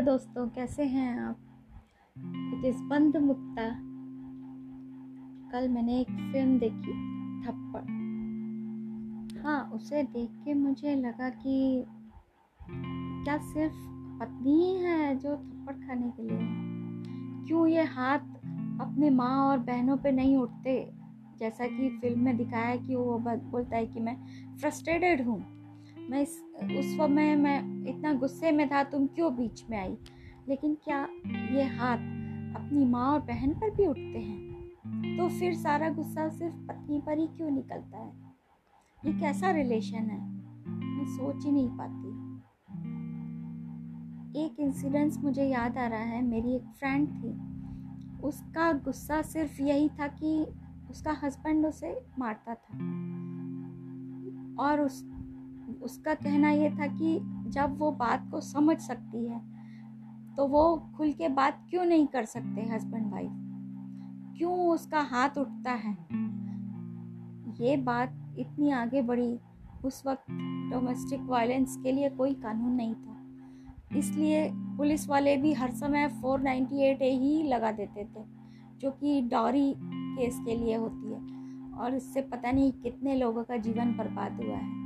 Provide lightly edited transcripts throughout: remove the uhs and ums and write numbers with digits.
Hello दोस्तों, कैसे हैं आप। स्पंद मुक्ता। कल मैंने एक फिल्म देखी, थप्पड़। हाँ, उसे देख के मुझे लगा कि क्या सिर्फ पत्नी ही है जो थप्पड़ खाने के लिए है। क्यों ये हाथ अपने माँ और बहनों पे नहीं उठते, जैसा कि फिल्म में दिखाया है कि वो बोलता है कि मैं फ्रस्ट्रेटेड हूँ, मैं उस समय मैं इतना गुस्से में था, तुम क्यों बीच में आई। लेकिन क्या ये हाथ अपनी माँ और बहन पर भी उठते हैं, तो फिर सारा गुस्सा सिर्फ पत्नी पर ही क्यों निकलता है। ये कैसा रिलेशन है, मैं सोच ही नहीं पाती। एक इंसिडेंस मुझे याद आ रहा है, मेरी एक फ्रेंड थी, उसका गुस्सा सिर्फ यही था कि उसका हस्बैंड उसे मारता था और उसका कहना ये था कि जब वो बात को समझ सकती है तो वो खुल के बात क्यों नहीं कर सकते हस्बैंड वाइफ, क्यों उसका हाथ उठता है। ये बात इतनी आगे बढ़ी, उस वक्त डोमेस्टिक वायलेंस के लिए कोई कानून नहीं था, इसलिए पुलिस वाले भी हर समय 498 ए ही लगा देते थे, जो कि डॉरी केस के लिए होती है, और इससे पता नहीं कितने लोगों का जीवन बर्बाद हुआ है,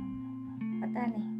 पता नहीं।